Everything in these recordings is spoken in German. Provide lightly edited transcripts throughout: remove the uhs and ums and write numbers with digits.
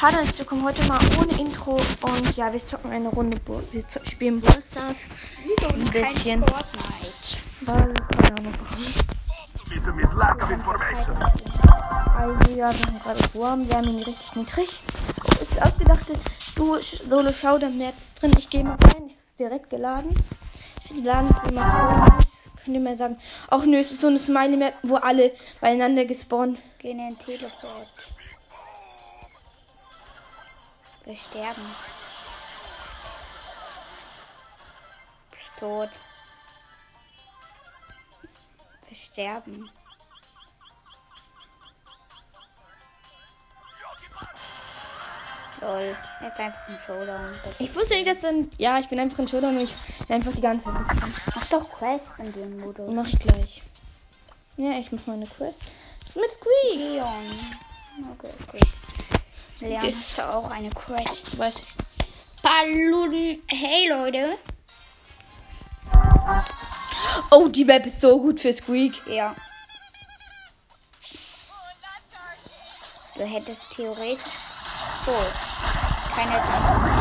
Hallo und willkommen heute mal ohne Intro und ja, wir zocken eine Runde, wir spielen Bullstars ein bisschen. Weil, also ja, wir haben gerade Wurm, wir haben den richtigen Trick. Ich ausgedacht, du Solo Showdown Maps drin, ich gehe mal rein, es ist direkt geladen. Ich finde, die Laden ist immer so, könnt ihr mal sagen. Auch nö, es ist so eine Smiley Map, wo alle beieinander gespawnt. Gehen in den Teleport. Wir sterben. Bist tot. Wir sterben. Lol. Jetzt einfach ein Showdown. Ich wusste nicht, dass dann. Ja, ich bin einfach ein Showdown und ich bin einfach die ganze Zeit. Mach doch Quest in dem Modus. Mach ich gleich. Ja, ich mach meine Quest. Mit Squeak! Leon. Okay, okay. Leon ist auch eine Quest. Was? Paluden. Hey Leute. Oh, die Map ist so gut für Squeak. Ja. Du hättest theoretisch. So. Keine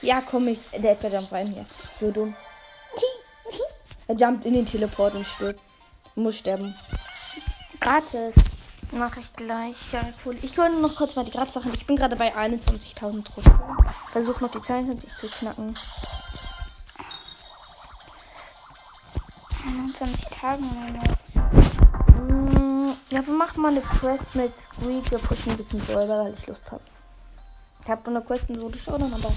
Ja, komm ich. Der Edgar jumpt rein hier. So dumm. Er jumpt in den Teleport und stirbt. Muss sterben. Gratis. Mach ich gleich. Ja, cool. Ich wollte noch kurz mal die Gratis machen. Ich bin gerade bei 21.000 Trophäen. Versuch noch die 22 zu knacken. 21 Tage noch. Ja, wir machen mal eine Quest mit Squeak. Wir pushen ein bisschen Brawler, weil ich Lust habe. Ich habe eine Quest mit Solo Showdown, aber...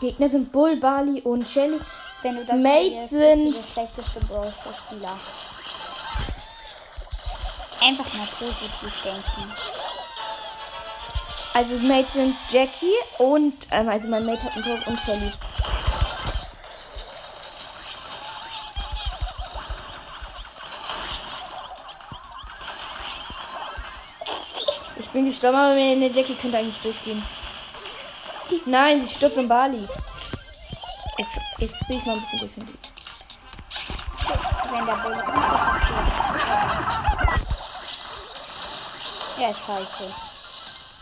Gegner sind Bull, Bali und Shelly. Wenn du das Mates sind der schlechteste Brawl Stars Spieler. Einfach mal positiv denken. Also Mates sind Jackie und also mein Mate hat einen Tor und Shelly. Ich bin gestorben, aber meine Jackie könnte eigentlich durchgehen. Nein, sie stirbt in Bali. Jetzt bin ich mal ein bisschen durch. Wenn der Ball ist, ja, ist scheiße.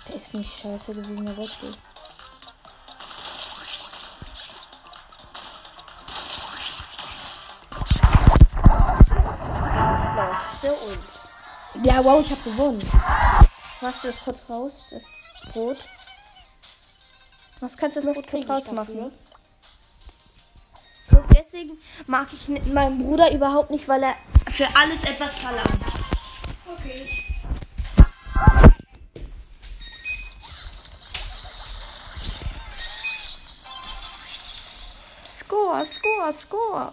Der ist nicht scheiße gewesen, der Wechsel. Ja, wow, ich hab gewonnen. Machst du das kurz raus, das Brot? Was kannst du das Brot draus machen? Und deswegen mag ich meinen Bruder überhaupt nicht, weil er für alles etwas verlangt. Okay. Score, score, score.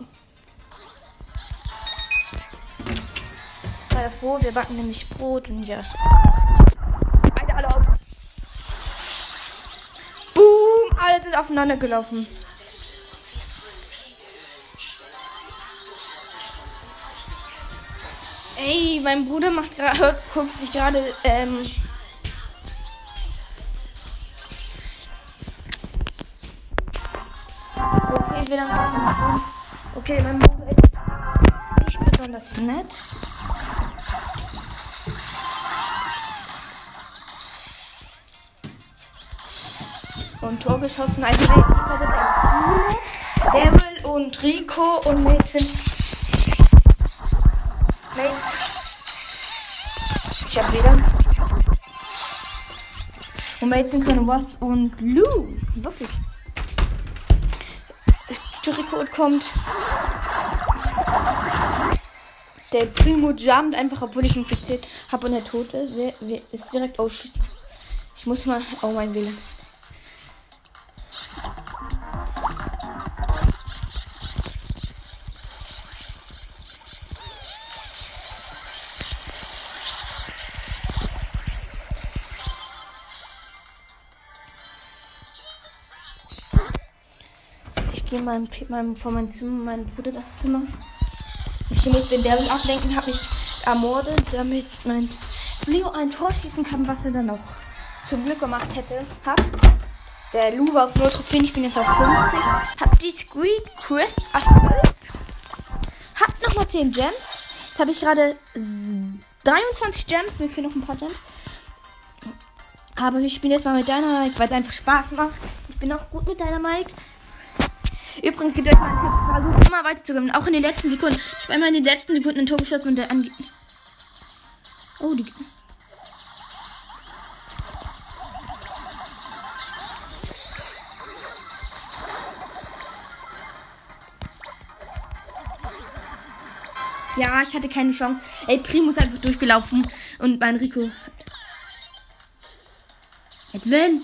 Das Brot, wir backen nämlich Brot und ja. Alle sind aufeinander gelaufen. Ey, mein Bruder macht gerade, guckt sich gerade Okay, wir dann. Okay, mein Bruder ist nicht besonders nett. Und Tor geschossen, also Devil und Rico und Mates sind. Mates. Ich hab wieder. Und Mates sind können was und Lou. Wirklich. Rico kommt. Der Primo jumpt einfach, obwohl ich ihn fixiert habe und er tot ist. Ist direkt. Oh shit. Ich muss mal... Oh, mein WLAN. Ich gehe von meinem Zimmer, meinem Bruder das Zimmer. Ich muss den Devil ablenken, habe mich ermordet, damit mein Leo ein Tor schießen kann, was er dann auch zum Glück gemacht hat. Der Lou war auf 0 Trophäen, ich bin jetzt auf 50. Hab die Squeak Quest erfüllt. Hab nochmal 10 Gems. Jetzt habe ich gerade 23 Gems, mir fehlen noch ein paar Gems. Aber wir spielen jetzt mal mit Dynamike, weil es einfach Spaß macht. Ich bin auch gut mit Dynamike. Übrigens gibt es mal einen Tipp, versucht immer weiter zu gewinnen, auch in den letzten Sekunden. Ich war immer in den letzten Sekunden ein Tor geschossen und der angeht. Oh, die. Ja, ich hatte keine Chance. Ey, Primus einfach durchgelaufen und mein Rico. Jetzt win!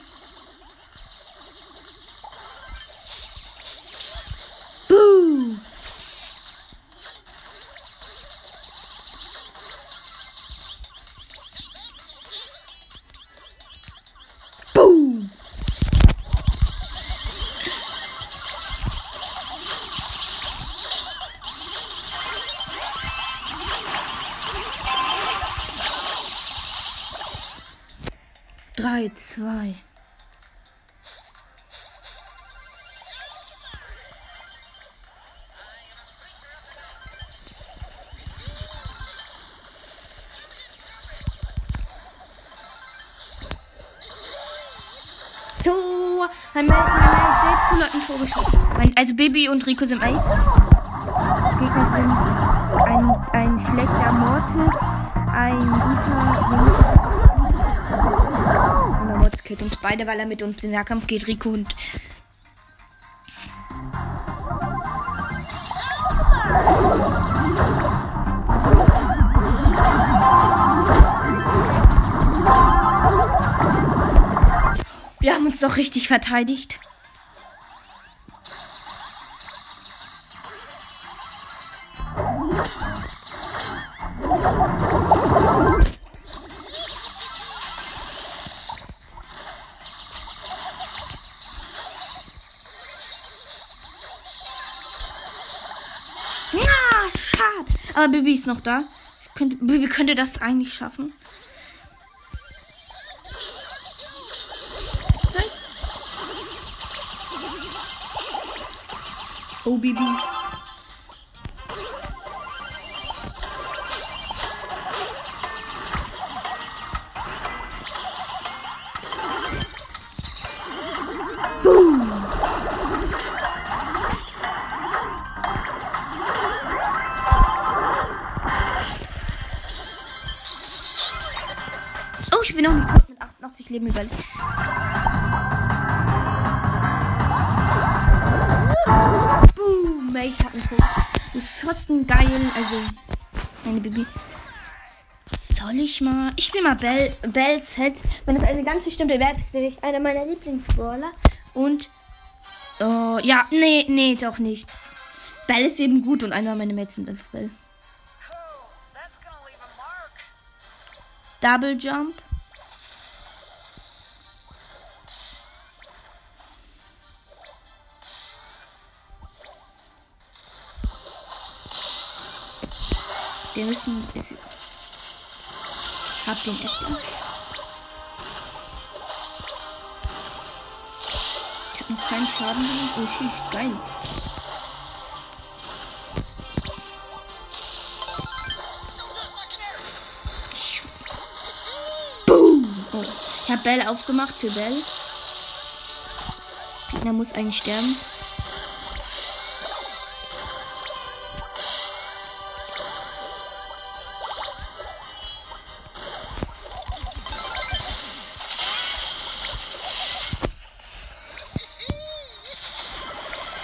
Zwei. Tor! Mein Baby hat ein Tor geschossen. Also Baby und Rico sind ein. Gegner sind ein schlechter Mortis, ein guter. Killt uns beide, weil er mit uns in den Nahkampf geht, Rico und... Wir haben uns doch richtig verteidigt. Aber Bibi ist noch da. Bibi könnte das eigentlich schaffen. Nein. Oh, Bibi. Ich bin noch mit 88 Leben überlebt. Boom, mate, ich hab einen Tor. Ist trotzdem geil, also meine Baby. Soll ich mal? Ich bin mal Bells Fett. Wenn das eine ganz bestimmte Map ist, nämlich einer meiner Lieblingsbrawler. Und ja, nee, doch nicht. Bell ist eben gut und einer meiner Mates sind einfach Bell. Double Jump. Wir müssen ein bisschen. Hab den Edgar. Ich hab noch keinen Schaden gemacht. Oh, shit, geil. Boom! Oh. Ich hab Bell aufgemacht für Bell. Gegner muss eigentlich sterben.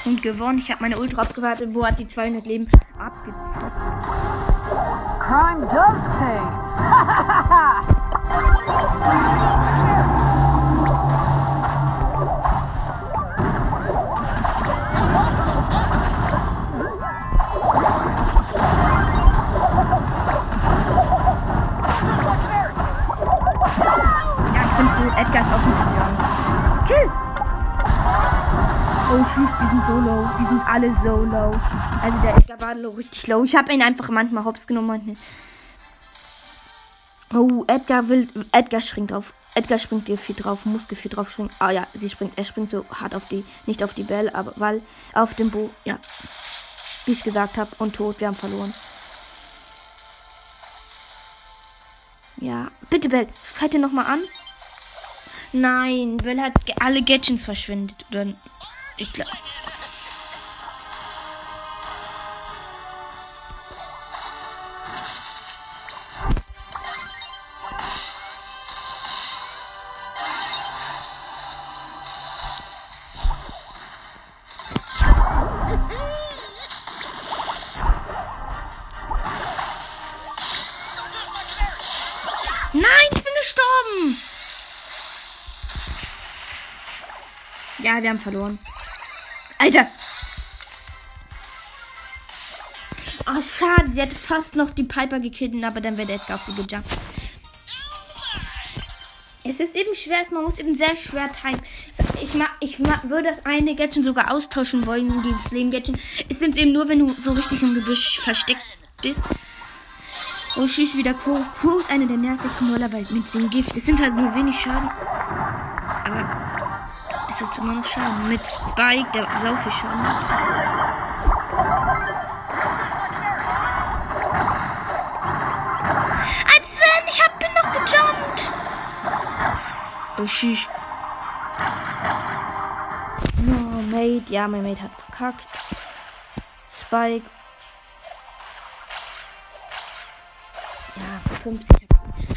Und gewonnen. Ich habe meine Ultra abgewartet. Wo hat die 200 Leben abgezockt? Crime does pay. finden Edgar ist auf dem Stadion. Kill! Oh, schieß, die sind so low. Die sind alle so low. Also der Edgar war low, richtig low. Ich habe ihn einfach manchmal hops genommen. Oh, Edgar springt auf. Edgar springt dir viel drauf, muss viel drauf springen. Ah ja, er springt so hart auf die, nicht auf die Bälle, aber weil auf dem Bo, ja. Wie ich gesagt habe, und tot, wir haben verloren. Ja, bitte Bell, halt dir nochmal an. Nein, Bell hat alle Gadgets verschwendet. Oder ich glaube. Nein, ich bin gestorben! Ja, wir haben verloren. Alter! Oh, schade, sie hätte fast noch die Piper gekillt, aber dann wäre der Edgar auf sie gejumpt. Es ist eben schwer, man muss eben sehr schwer timen. Ich würde das eine Gadget sogar austauschen wollen, dieses Leben-Gadget. Es sind eben nur, wenn du so richtig im Gebüsch versteckt bist. Oh, schieß wieder Co. Co ist eine der nervigsten Roller, weil mit dem Gift. Es sind halt nur wenig Schaden. Aber es ist immer noch Schaden. Mit Spike, der sau viel Schaden hat. Als wenn, ich bin noch gejumpt. Oh, schieß. Oh, Mate. Ja, mein Mate hat verkackt. Spike. 50.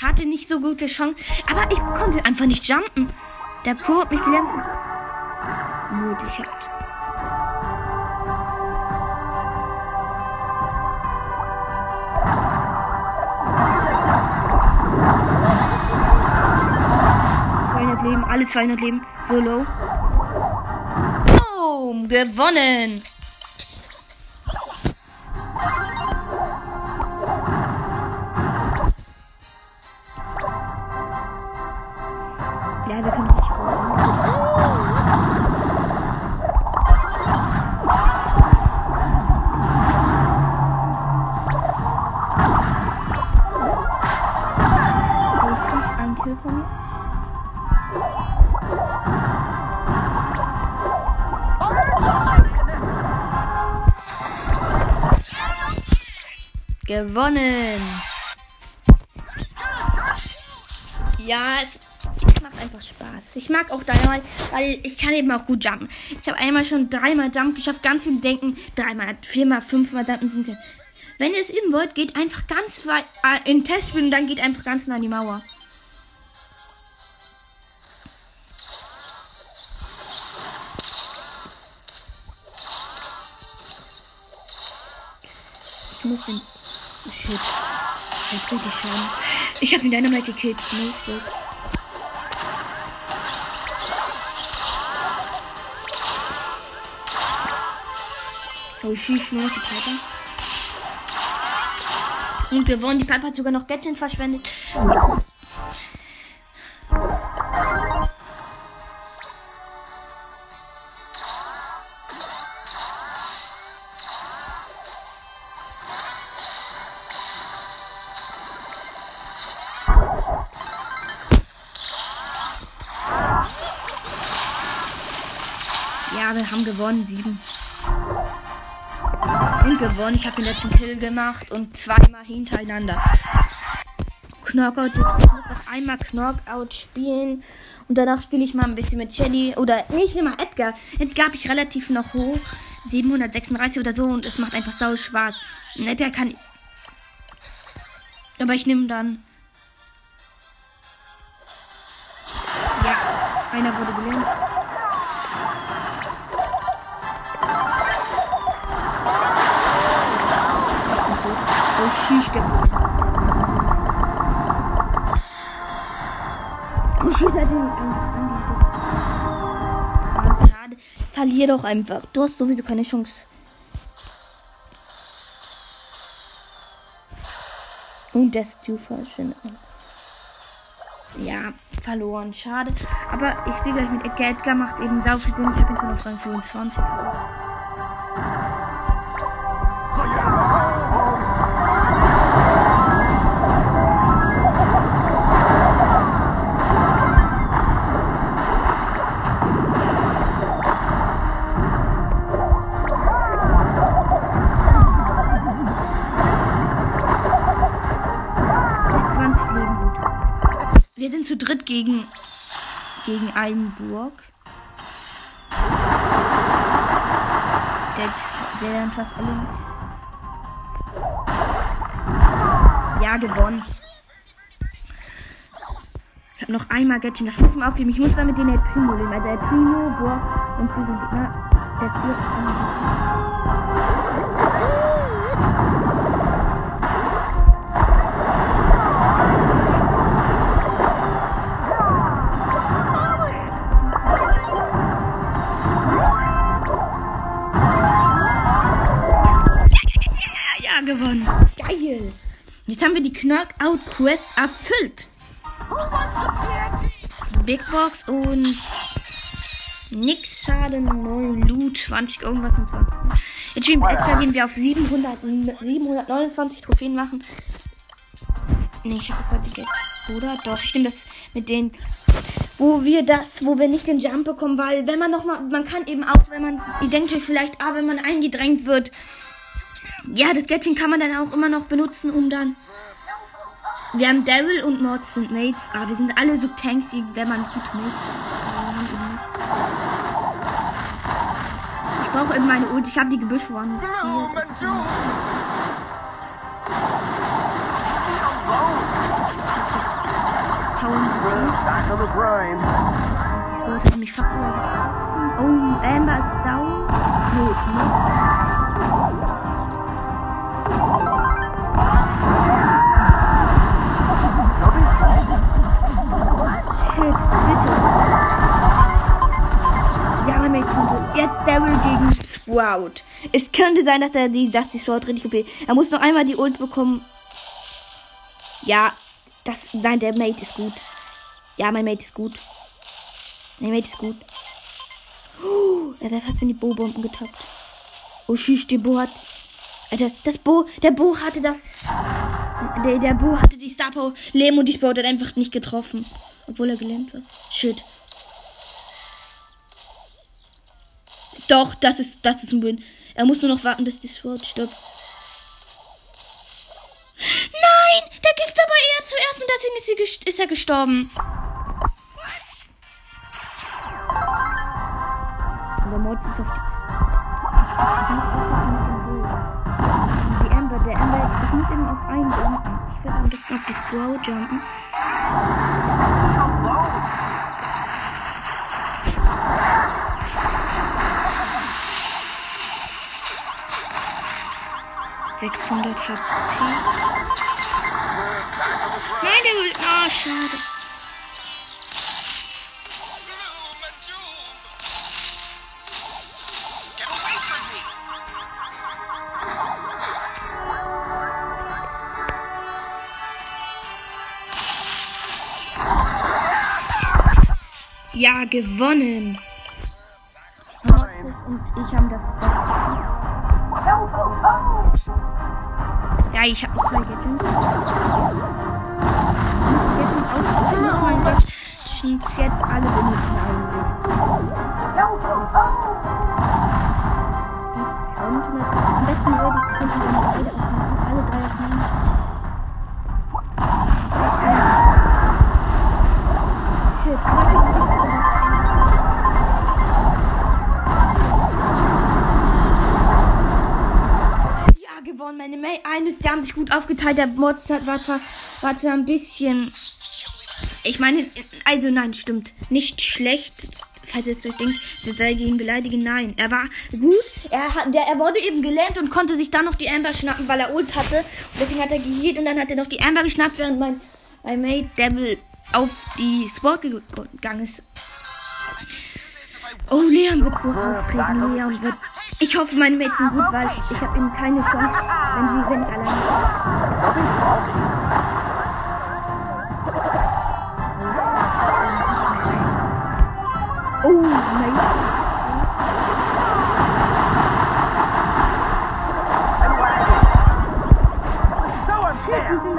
Hatte nicht so gute Chance, aber ich konnte einfach nicht jumpen. Der Co hat mich gelernt. Gut, ich hab. Alle 200 Leben, solo. Boom, gewonnen. Gewonnen! Ja, es macht einfach Spaß. Ich mag auch dreimal, weil ich kann eben auch gut jumpen. Ich habe einmal schon dreimal Jump geschafft. Ganz viele denken, dreimal, viermal, fünfmal Jumpen sind. Wenn ihr es üben wollt, geht einfach ganz weit in Testspiel und dann geht einfach ganz nah an die Mauer. Ich muss den... Shit. Ich hab richtig Schaden. Ich hab ihn Dynamite gekillt. No Scope. Oh, ich schieß nur noch die Piper. Und gewonnen. Die Piper hat sogar noch Gadget verschwendet. Ja, wir haben gewonnen, 7. Und gewonnen, ich habe den letzten Kill gemacht und zweimal hintereinander. Knockout, jetzt muss noch einmal Knockout spielen und danach spiele ich mal ein bisschen mit Shelly oder ich nehme mal Edgar. Edgar habe ich relativ noch hoch, 736 oder so und es macht einfach sau Spaß. Edgar kann... Aber ich nehme dann... Ja, einer wurde gelähmt. Schade. Verlier doch einfach. Du hast sowieso keine Chance. Und das du verschwindet. Ja, verloren. Schade. Aber ich spiele gleich mit Edgar. Edgar macht eben sau viel Sinn. Ich bin schon auf Rang 25. Wir sind zu dritt gegen einen Burg. Der dann fast alle. Ja, gewonnen. Ich habe noch einmal Gadget. Das muss man aufheben. Ich muss damit den El Primo nehmen. Also El Primo, Burg und so sind. Na, das hier. Gewonnen. Geil. Jetzt haben wir die Knockout-Quest erfüllt. Big Box und nix Schaden, 9 Loot, 20 irgendwas und 20. Jetzt spielen wir Edgar, gehen wir auf 729 Trophäen machen. Ne, ich habe das heute Geld. Oder? Doch, ich nehme das mit den, wo wir nicht den Jump bekommen, weil wenn man nochmal, man kann eben auch, wenn man, ihr denkt vielleicht, wenn man eingedrängt wird, ja, das Gadget kann man dann auch immer noch benutzen, um dann... Wir haben Daryl und Mords und Mates. Ah, wir sind alle so Tanks, wenn man gut Mates hat. Ich brauche eben meine Ult. Ich habe die Gebüschwand. Das wollte mich verfolgen. Oh, Amber ist down. No. Jetzt Daryl gegen Sprout. Es könnte sein, dass die Sprout richtig OP. Er muss noch einmal die Ult bekommen. Ja, das. Nein, der Mate ist gut. Ja, mein Mate ist gut. Mein Mate ist gut. Oh, er wäre fast in die Bo-Bomben getappt. Oh, schieß, der Bo hat. Alter, das Bo. Der Bo hatte das. Der Bo hatte die Star-Power. Leben und die Sprout hat einfach nicht getroffen. Obwohl er gelähmt war. Shit. Doch, das ist ein Win. Er muss nur noch warten, bis die Sword stirbt. Nein, der Gift war bei ihr zuerst und deswegen ist er gestorben. Der Mord ist auf die Amber. Der Amber, ich muss eben auf einen jumpen. Ich will ein bisschen auf das Brawl jumpen. HP. Nein, der will... Oh, schade. Ja, gewonnen. Und ich haben das... Ja, ich hab noch zwei Gadgets. Ich muss jetzt alle benutzen eigentlich. Am besten würde ich könnte alle drei aufnehmen. Shit, meine May eines, die haben sich gut aufgeteilt. Der Mords war zwar ein bisschen. Ich meine, also nein, stimmt. Nicht schlecht. Falls ihr jetzt euch denkt, sie sei gegen beleidigen. Nein, er war gut. Er wurde eben gelähmt und konnte sich dann noch die Amber schnappen, weil er Ult hatte. Und deswegen hat er gehielt und dann hat er noch die Amber geschnappt, während mein Mate Devil auf die Sport gegangen ist. Oh, Leon wird so aufregen. Leon wird. Ich hoffe, meine Mates sind gut, weil ich habe eben keine Chance, wenn ich alleine bin. Oh, nice. Shit, die sind...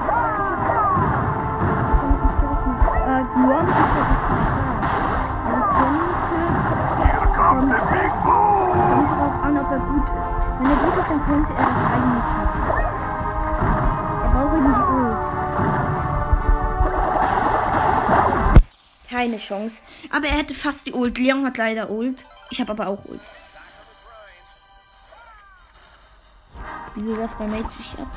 Guam ist ja richtig stark. Also kommt drauf an, ob er gut ist. Wenn er gut ist, dann könnte er das eigentlich schaffen. Er braucht eben die Ult. Keine Chance. Aber er hätte fast die Ult. Leon hat leider Ult. Ich habe aber auch Ult. Wie gesagt, man meldet sich ab.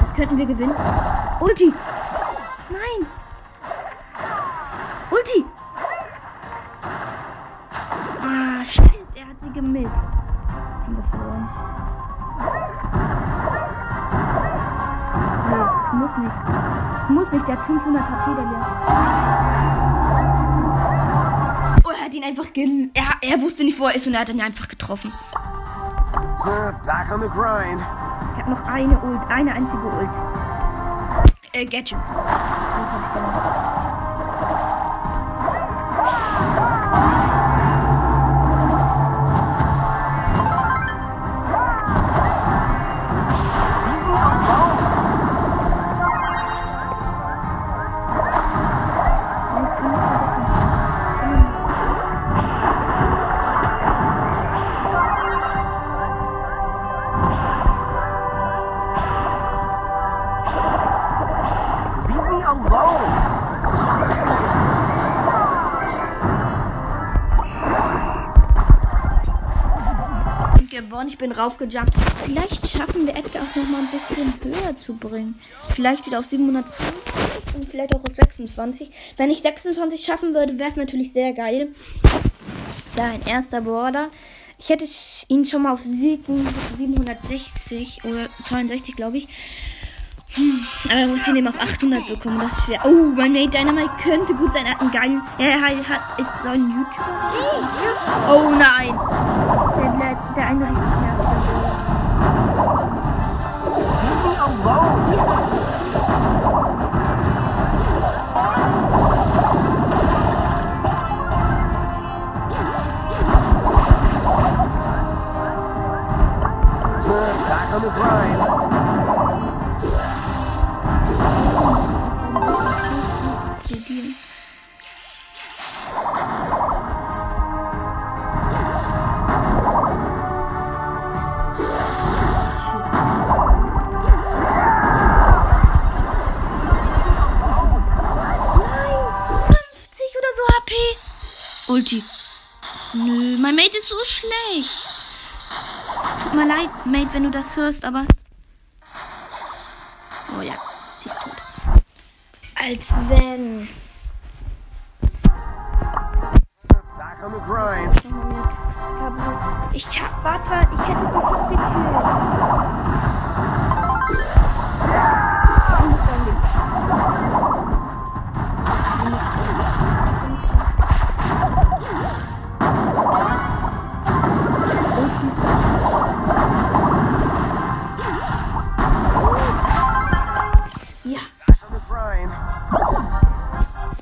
Das könnten wir gewinnen. Ulti! Nein! Ulti! Ah, shit, er hat sie gemisst. Haben wir verloren. Es muss nicht. Es muss nicht. Der hat 500 HP, der Leon. Oh, er hat ihn einfach er wusste nicht, wo er ist und er hat ihn einfach getroffen. Back on the grind. Ich hab noch eine Ult. Eine einzige Ult. Gadget. Ich bin raufgejumpt. Vielleicht schaffen wir Edgar auch noch mal ein bisschen höher zu bringen. Vielleicht wieder auf 750 und vielleicht auch auf 26. Wenn ich 26 schaffen würde, wäre es natürlich sehr geil. Ja, ein erster Border. Ich hätte ihn schon mal auf 760 oder 62, glaube ich. Aber muss ich ihn eben auf 800 bekommen. Das ist schwer. Oh, mein Mate Dynamite könnte gut sein. Er hat einen geilen... Er hat... Ist so ein YouTuber. Oh nein! Der eine richtig nervt. Back on the grind. Ulti. Nö, mein Mate ist so schlecht. Tut mir leid, Mate, wenn du das hörst, aber... Oh ja, sie ist tot. Als wenn... Ich hätte sie fast gekillt.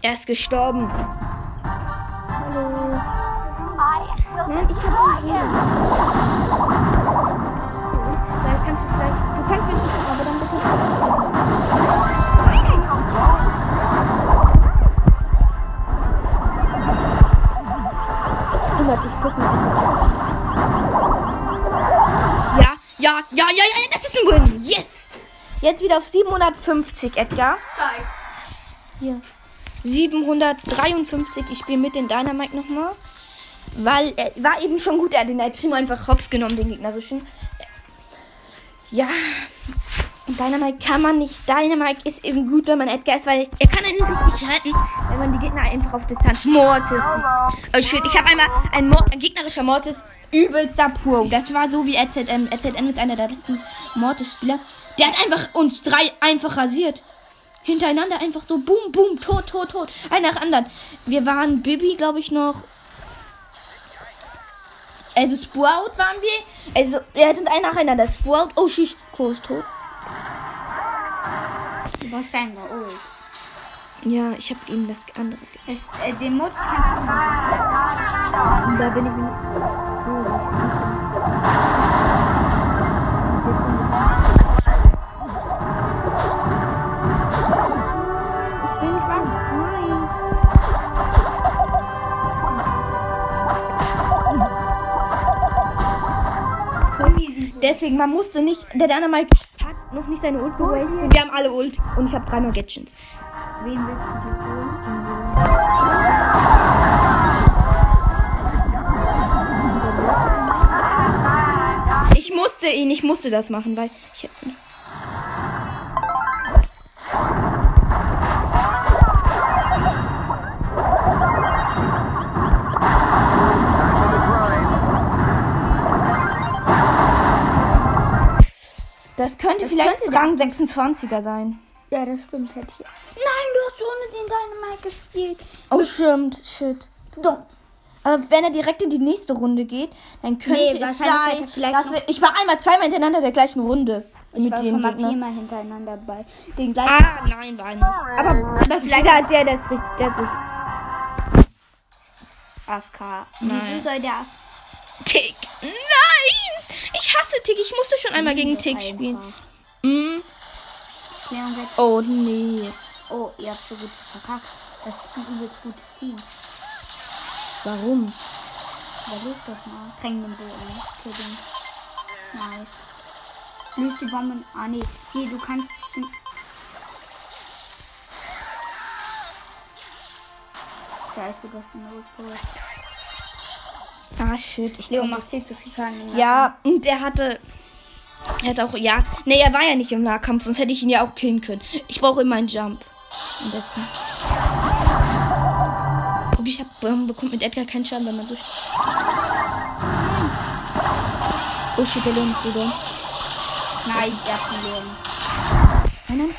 Er ist gestorben. Hallo. Nein, ich hab ihn hier. Kannst du vielleicht... Du kannst mich nicht, aber dann bekommst du... Warte, ich küsse mich. Ja, das ist ein Win. Yes! Jetzt wieder auf 750, Edgar. Zeig. Hier. 753, ich spiele mit den Dynamite nochmal. Weil er war eben schon gut, er hat den Night Primo einfach hops genommen, den gegnerischen. Ja, Dynamite kann man nicht. Dynamite ist eben gut, wenn man Edgar ist, weil er kann einen nicht halten, wenn man die Gegner einfach auf Distanz. Mortis. Oh shit, ich habe einmal ein gegnerischer Mortis, übelster Puro. Das war so wie RZM. RZM ist einer der besten Mortis-Spieler. Der hat einfach uns drei einfach rasiert. hintereinander einfach so boom, boom, tot, tot, tot. Ein nach anderen. Wir waren Bibi, glaube ich, noch. Also Sprout waren wir. Also er hat uns ein nacheinander. Das Sprout. Oh, Shishko ist tot. Du warst dein oh. Ja, ich habe ihm das andere gegeben. Den Mutz kann ich. Da bin ich nicht. Ich bin nicht warm. Nein. Deswegen, man musste nicht. Der Dynamite hat noch nicht seine Ult gewastet. Wir haben alle Ult. Und ich habe 3 Gadgets. Wen willst du denn holen? Ich musste das machen, weil ich Das könnte vielleicht Rang 26er sein. Ja, das stimmt, hätte ich. Nein, du hast ohne den Dynamite gespielt. Oh, stimmt, shit. Doch. Aber wenn er direkt in die nächste Runde geht, dann könnte es sein, dass ich war zweimal hintereinander der gleichen Runde. Ich mit den Gegnern. Mal hintereinander bei den gleichen. Ah, nein, war nicht. Aber vielleicht hat der das richtig. Der hat sich AFK. Nein. Wieso soll der Tick? Nein! Ich hasse Tick. Ich musste schon einmal gegen Tick spielen. Mhm. Oh, nee. Oh, ihr habt so gut verkackt. Das ist ein übelst gutes Team. Warum? Überleg doch mal. Dräng den Boden. Okay, den. Nice. Löst die Bomben. Ah, nee. Nee, du kannst bestimmt. Scheiße, du hast den Rot geholt. Ah, shit. Leo macht hier zu viel Schaden. Ja, und der hatte... Er hat auch, ja. Ne, er war ja nicht im Nahkampf, sonst hätte ich ihn ja auch killen können. Ich brauche immer einen Jump. Am besten. Guck, ich bekommt mit App ja keinen Schaden, wenn man so. Oh shit, der Leon ist wieder. Nein, ich hab den Leon. Nein.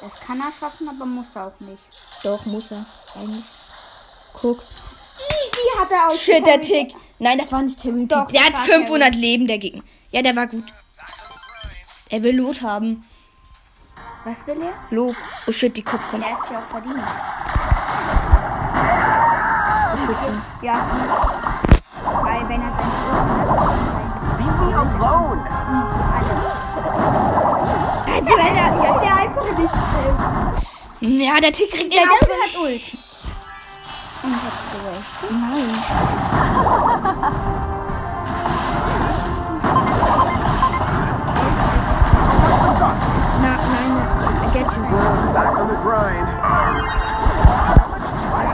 Das kann er schaffen, aber muss er auch nicht. Doch, muss er. Eigentlich. Guck. Easy hat er auch. Shit, der Tick. Nein, das war nicht Terry. Der hat 500 Leben, der Gegner. Ja, der war gut. Er will Lot haben. Was will er? Lob. Oh shit, die Kopf kommt. Er hat sich auch verdient. Oh shit. Okay. Ja. Weil wenn er seinen Kopf hat, der einfach nicht hilft. Ja, der Tick kriegt ja ganz hat Ult. Und hat gewählt. Nein.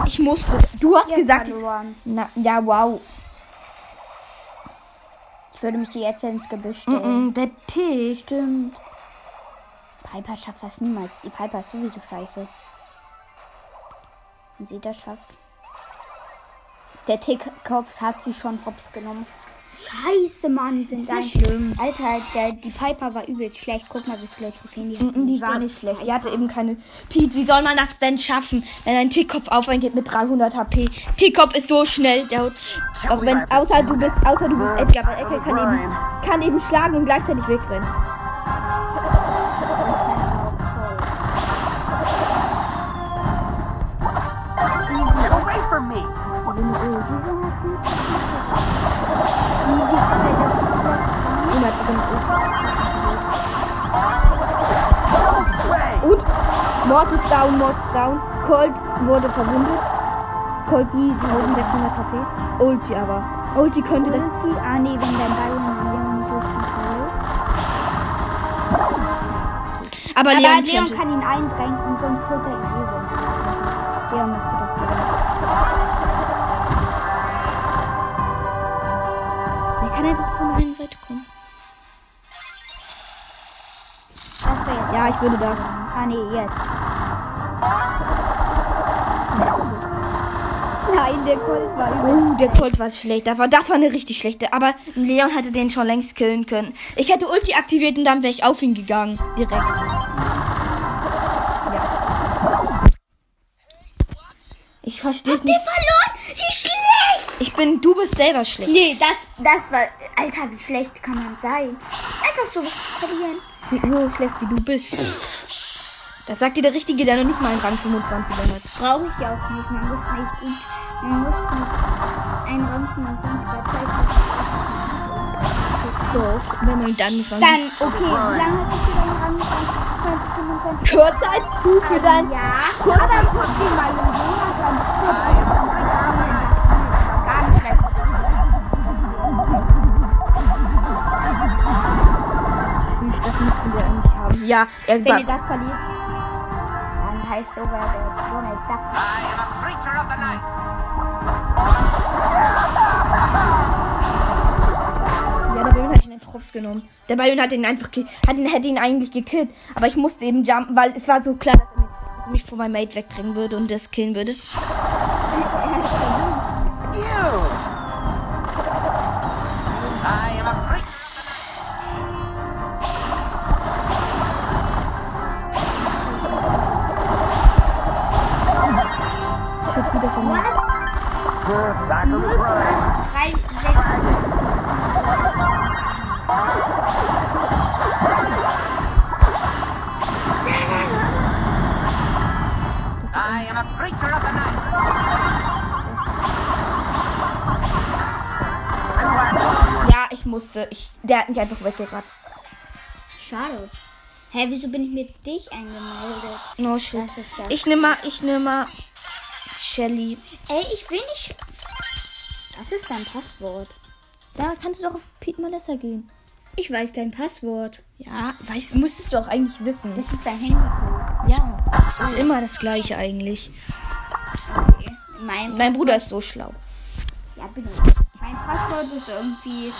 Ich musste. Du hast jetzt gesagt, ja, wow. Ich würde mich jetzt ins Gebüsch stellen. Der Tee, stimmt. Piper schafft das niemals. Die Piper ist sowieso scheiße. Wenn sie das schafft. Der Tickkopf hat sie schon hops genommen. Scheiße, Mann, sind das schlimm. Alter, die Piper war übelst schlecht. Guck mal, wie viele Trophäen die hatten. Die war nicht schlecht. Die hatte eben keine... Piet, wie soll man das denn schaffen, wenn ein Tickkopf aufgeht mit 300 HP? Tickkopf ist so schnell. Auch wenn, außer du bist Edgar. Weil Edgar kann eben schlagen und gleichzeitig wegrennen. Wieso hast du nicht... Gut, Mord ist down, Colt wurde verwundet. Colt Yeezy wurden 600 HP. Ulti aber. Ulti könnte das... Ulti? Ah nee, wenn dein Ball durchgeholt. Aber Leon kann ihn eindrängen und sonst führt er ihn eh. Leon müsste das gewinnen. Kann einfach von der einen Seite kommen. Das wäre jetzt. Ja, ich würde da. Ah, nee, jetzt. Nein, der Colt war schlecht. Der Colt war schlecht. Das war eine richtig schlechte. Aber Leon hätte den schon längst killen können. Ich hätte Ulti aktiviert und dann wäre ich auf ihn gegangen. Direkt. Ja. Ich verstehe es nicht. Habt ihr verloren? Wie schlecht! Du bist selber schlecht. Nee, das war... Alter, wie schlecht kann man sein? Einfach so was zu verlieren. So schlecht, wie du bist. Das sagt dir der Richtige, der noch nicht mal einen Rang 25 hat. Brauche ich ja auch nicht. Man muss nicht einen Rang 25 haben. Doch, wenn man dann 20. Dann, okay, wie lange hast du für deinen Rang 25? Kürzer als du für deinen... Ja, kurzer als du für deinen... Ja, wenn ihr das verliert... heißt sogar der Donald Duck. I am a creature of the night. Ja, der Ballon hat ihn einfach hops genommen. Der Ballon hat ihn einfach hätte ihn eigentlich gekillt. Aber ich musste eben jumpen, weil es war so klar, dass er mich von meinem Mate wegdrängen würde und das killen würde. Der hat mich einfach weggeratzt. Schade. Hä, wieso bin ich mit dich angemeldet? No shit. Ja, ich nehme mal Shelly. Ey, ich will nicht... Das ist dein Passwort. Da kannst du doch auf Pete Malessa gehen. Ich weiß dein Passwort. Ja, müsstest du auch eigentlich wissen. Das ist dein Handy. Ja. Das ist immer das gleiche eigentlich. Okay. Mein Bruder ist so schlau. Ja, bitte. Mein Passwort ist irgendwie...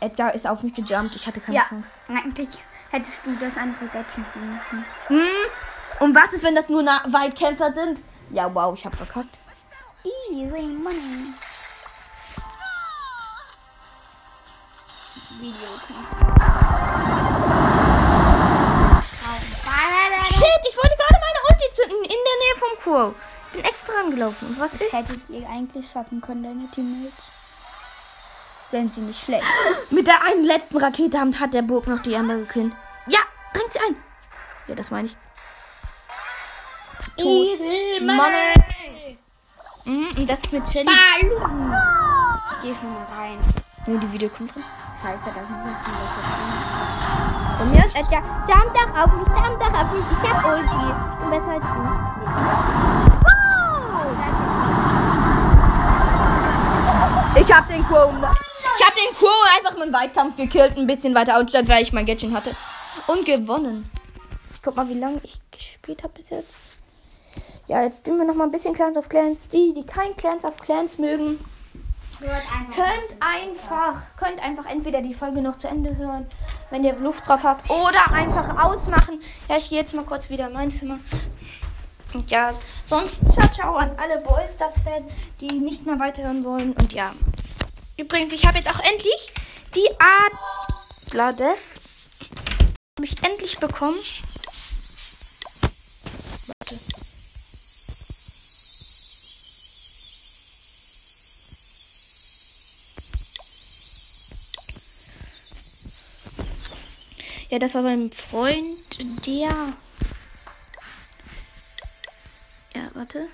Edgar ist auf mich gejumpt. Ich hatte keine Chance. Eigentlich hättest du das andere Deckchen müssen. Und was ist, wenn das nur Waldkämpfer sind? Ja, wow, ich hab verkackt. Easy money. Shit, ich wollte gerade meine Ulti zünden in der Nähe vom Crow. Bin extra angelaufen. Und was ist? Hättet ihr eigentlich schaffen können, deine Teammates? Wenn sie nicht schlecht. Mit der einen letzten Rakete hat der Burg noch die andere gekillt. Ja, drängt sie ein. Ja, das meine ich. Easy Money. Und das ist mit Shelly. Ich geh schon mal rein. Nur die Video kommt drin. Scheiße, das ist nicht so gut. Und mir ist Edgar. Jump doch auf mich. Ich hab Ulti. Ich bin besser als du. Nee. Ich hab den Quoten. Ich habe den Crow einfach mit dem Weitkampf gekillt, ein bisschen weiter ausstand, weil ich mein Gadget hatte. Und gewonnen. Ich guck mal, wie lange ich gespielt habe bis jetzt. Ja, jetzt spielen wir noch mal ein bisschen Clans of Clans. Die kein Clans of Clans mögen, könnt einfach entweder die Folge noch zu Ende hören, wenn ihr Luft drauf habt, oder einfach ausmachen. Ja, ich gehe jetzt mal kurz wieder in mein Zimmer. Und ja, sonst ciao an alle Bullstars-Fans, die nicht mehr weiterhören wollen. Und ja. Übrigens, ich habe jetzt auch endlich die Adler mich endlich bekommen. Warte. Ja, das war mein Freund, der... Ja, warte.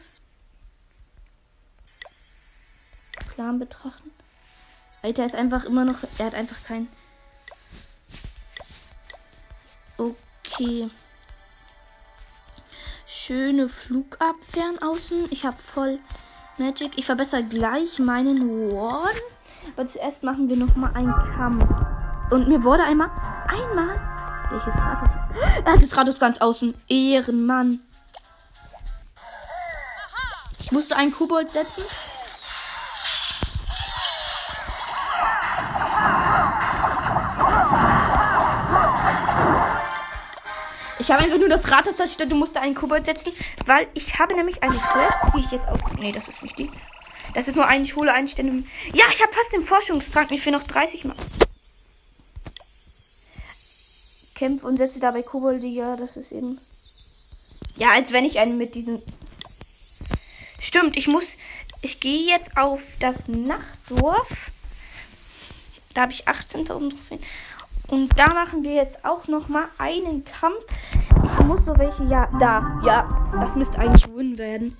Plan betrachten. Alter, ist einfach immer noch... Er hat einfach keinen... Okay. Schöne Flugabwehren außen. Ich habe voll Magic. Ich verbessere gleich meinen Warden. Aber zuerst machen wir nochmal einen Kampf. Und mir wurde einmal... Welches Ratus? Das ist Ratus ganz außen. Ehrenmann. Ich musste einen Kobold setzen. Ich habe einfach nur das Rathaus zerstört. Du musst da einen Kobold setzen, weil ich habe nämlich eine Quest, die ich jetzt auch... Nee, das ist nicht die. Das ist nur ein, ich hole einen Stern. Ja, ich habe fast den Forschungstrank. Ich will noch 30 Mal. Kämpfe und setze dabei Kobolde. Ja, das ist eben... Ja, als wenn ich einen mit diesen... Stimmt, ich muss... Ich gehe jetzt auf das Nachtdorf. Da habe ich 18.000 Trophäen. Und da machen wir jetzt auch nochmal einen Kampf. Ich muss so welche... Ja, da. Ja, das müsste eigentlich gewonnen werden.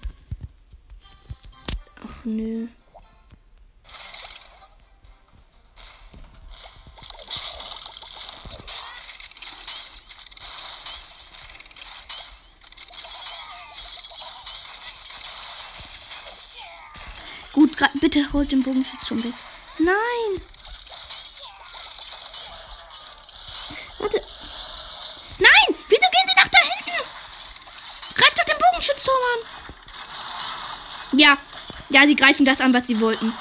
Ach, nö. Gut, bitte holt den Bogenschützen weg. Nein! Warte. Nein! Wieso gehen sie nach da hinten? Greift doch den Bogenschützturm an! Ja. Ja, sie greifen das an, was sie wollten.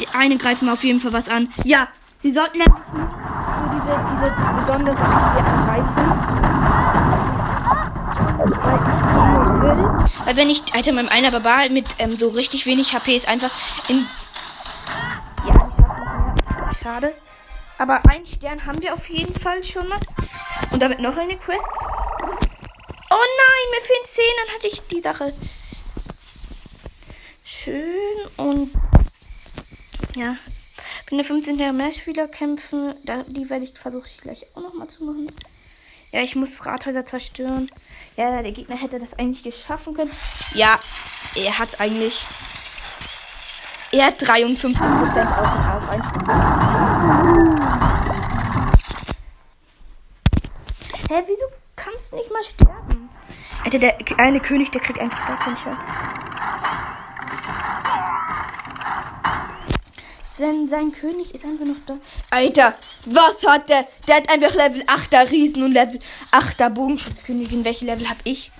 Die einen greifen auf jeden Fall was an. Ja, sie sollten ja diese besondere Idee angreifen. Weil wenn ich, Alter, meinem einer Barbar mit so richtig wenig HP ist einfach in... Ja, ich sag nicht mehr. Schade. Aber einen Stern haben wir auf jeden Fall schon mal. Und damit noch eine Quest. Oh nein, mir fehlen 10, dann hatte ich die Sache. Schön und ja, bin der 15. Mehrspieler kämpfen. Die werde ich versuche ich gleich auch nochmal zu machen. Ja, ich muss Rathäuser zerstören. Ja, der Gegner hätte das eigentlich geschaffen können. Ja, er hat es eigentlich. Er hat 53% auf ein Spiel. Hä, wieso kannst du nicht mal sterben? Alter, der eine König, der kriegt einfach gar keinen Schaden. Wenn sein König ist einfach noch da. Alter, was hat der? Der hat einfach Level 8er Riesen und Level 8er Bogenschützkönigin. Welche Level hab ich?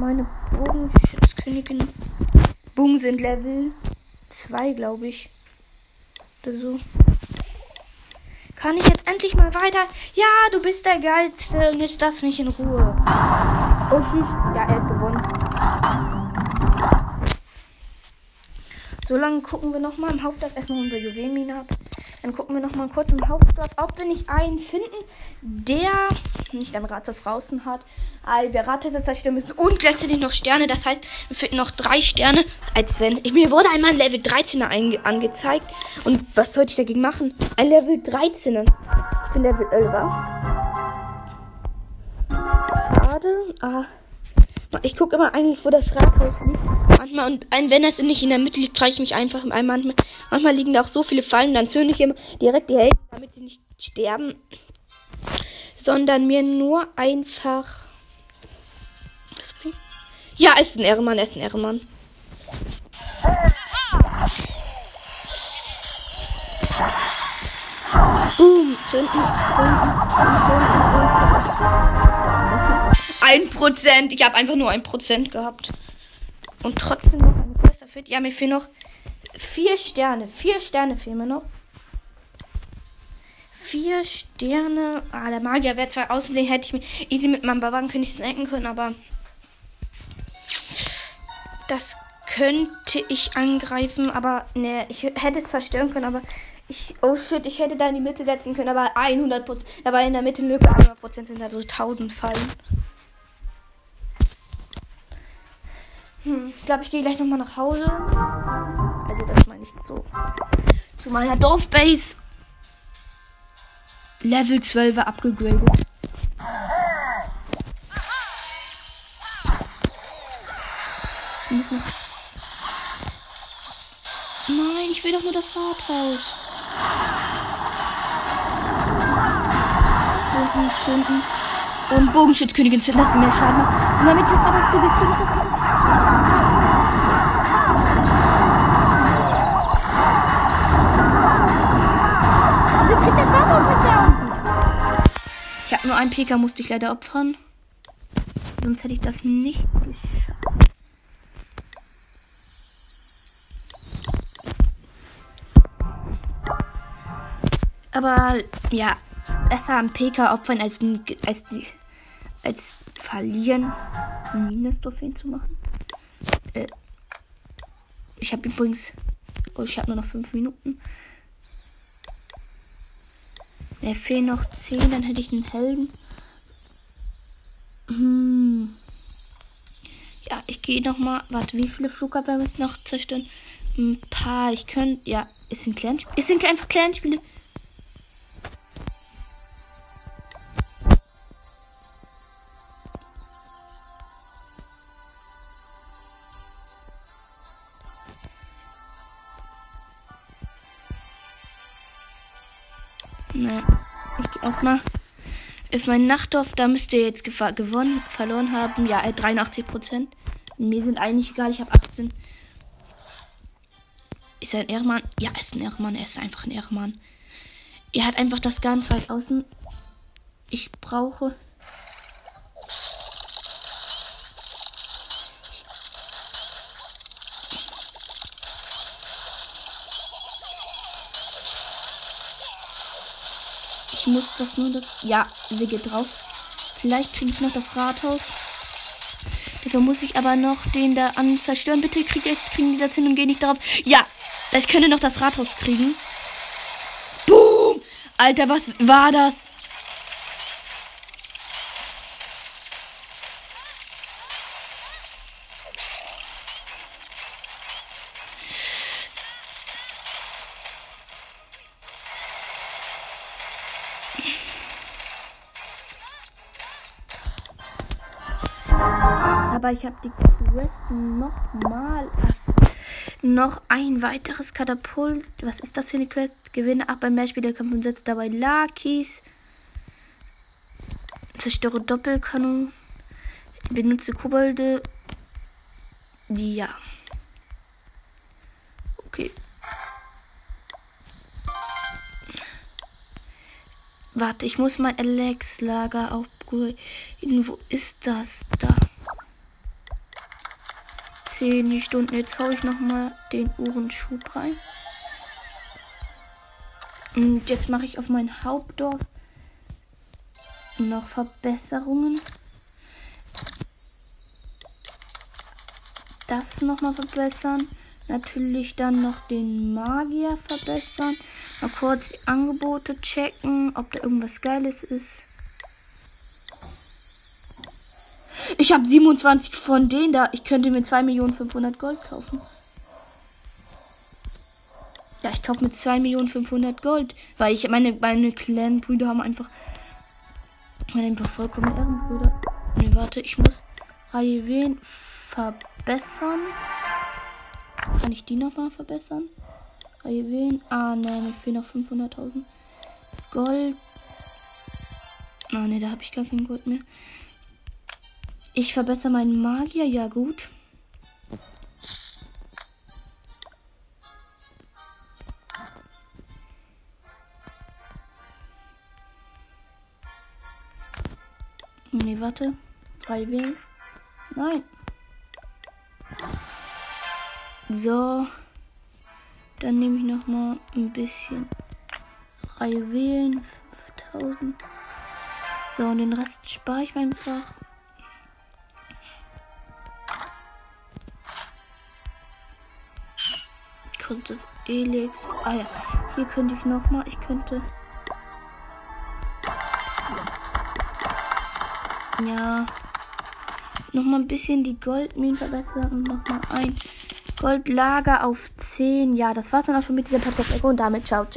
Meine Bogenschützkönigin. Bogen sind Level 2, glaube ich. Oder so. Kann ich jetzt endlich mal weiter? Ja, du bist der Geilste und jetzt lass mich in Ruhe. Oh, süß. Ja, er hat gewonnen. So lange gucken wir nochmal im Hauptdorf. Erstmal unsere Juwelenmine ab. Dann gucken wir nochmal kurz im Hauptdorf, ob wir nicht einen finden, der nicht ein Rathaus draußen hat. All wir Rathäuser zerstören müssen und gleichzeitig noch Sterne. Das heißt, wir finden noch 3 Sterne. Als wenn. Mir wurde einmal ein Level 13er angezeigt. Und was sollte ich dagegen machen? Ein Level 13er. Ich bin Level 11er. Schade. Ah. Ich gucke immer eigentlich, wo das Rathaus liegt. Manchmal, und wenn es nicht in der Mitte liegt, streiche ich mich einfach ein. Manchmal liegen da auch so viele Fallen, dann zünde ich immer direkt die Hälfte, damit sie nicht sterben. Sondern mir nur einfach... Was bringt? Ja, ist ein Ehrenmann, ist ein Ehrenmann. Boom, zünden. 1%. Ich habe einfach nur 1% gehabt. Und trotzdem noch eine Quest erfüllt. Ja, mir fehlen noch 4 Sterne. 4 Sterne fehlen mir noch. 4 Sterne. Ah, der Magier wäre zwar außen, den hätte ich mir easy mit meinem Barbarenkönig snacken können, aber das könnte ich angreifen, aber ne, ich hätte es zerstören können, aber ich, oh shit, ich hätte da in die Mitte setzen können, aber 100%, aber in der Mitte Lücke 100% sind da so 1000 Fallen. Ich glaube, ich gehe gleich nochmal nach Hause. Also das meine ich so. Zu meiner Dorfbase. Level 12 abgegradet. Nein, ich will doch nur das Rathaus. Zünden, zünden. Und Bogenschützkönigin zünden, dass sie mehr Schaden macht. Und damit ich das Rathaus kriege, ich habe nur einen PK, musste ich leider opfern. Sonst hätte ich das nicht geschafft. Aber ja, besser am PK opfern, als verlieren. Minus-Trophäen zu machen. Ich habe übrigens... Oh, ich habe nur noch 5 Minuten. Mir fehlen noch 10, dann hätte ich einen Helden. Ja, ich gehe nochmal. Warte, wie viele Flugabwehr müssen noch zerstören? Ein paar. Ich könnte... Ja, es sind Clanspiele. Es sind einfach Clanspiele. Na, ich gehe erstmal auf mein Nachtdorf. Da müsst ihr jetzt verloren haben. Ja, 83%. Mir sind eigentlich egal, ich habe 18. Ist er ein Ehrenmann? Ja, er ist ein Ehrenmann. Er ist einfach ein Ehrenmann. Er hat einfach das ganz weit außen. Ich brauche... Ich muss das nur dazu... Ja, sie geht drauf. Vielleicht kriege ich noch das Rathaus. Dafür muss ich aber noch den da an zerstören. Bitte kriegen die das hin und gehen nicht drauf. Ja, ich könnte noch das Rathaus kriegen. Boom! Alter, was war das? Aber ich habe die Quest nochmal. Noch ein weiteres Katapult. Was ist das für eine Quest? Gewinne 8 beim Mehrspielerkampf und setze dabei Lakis. Zerstöre Doppelkanonen. Benutze Kobolde. Ja. Okay. Warte, ich muss mein Alex-Lager upgraden. Wo ist das? Da. 10 Stunden. Jetzt hau ich nochmal den Uhrenschub rein. Und jetzt mache ich auf mein Hauptdorf noch Verbesserungen. Das nochmal verbessern. Natürlich dann noch den Magier verbessern. Mal kurz die Angebote checken, ob da irgendwas Geiles ist. Ich habe 27 von denen da. Ich könnte mir 2.500.000 Gold kaufen. Ja, ich kaufe mir 2.500.000 Gold. Weil ich meine kleinen Brüder haben einfach vollkommen Ehrenbrüder. Nee, warte, ich muss Raiwen verbessern. Kann ich die nochmal verbessern? Raiwen. Ah, nein, mir fehlen noch 500.000 Gold. Ah, ne, da habe ich gar kein Gold mehr. Ich verbessere meinen Magier, ja gut. Ne, warte. 3 wählen. Nein. So. Dann nehme ich nochmal ein bisschen. 3 wählen. 5000. So, und den Rest spare ich mir einfach. Und das Elix. Ah ja, hier könnte ich nochmal. Ich könnte. Ja. Nochmal ein bisschen die Goldminen verbessern und nochmal ein Goldlager auf 10. Ja, das war's dann auch schon mit dieser Podcast-Ecke und damit ciao, ciao.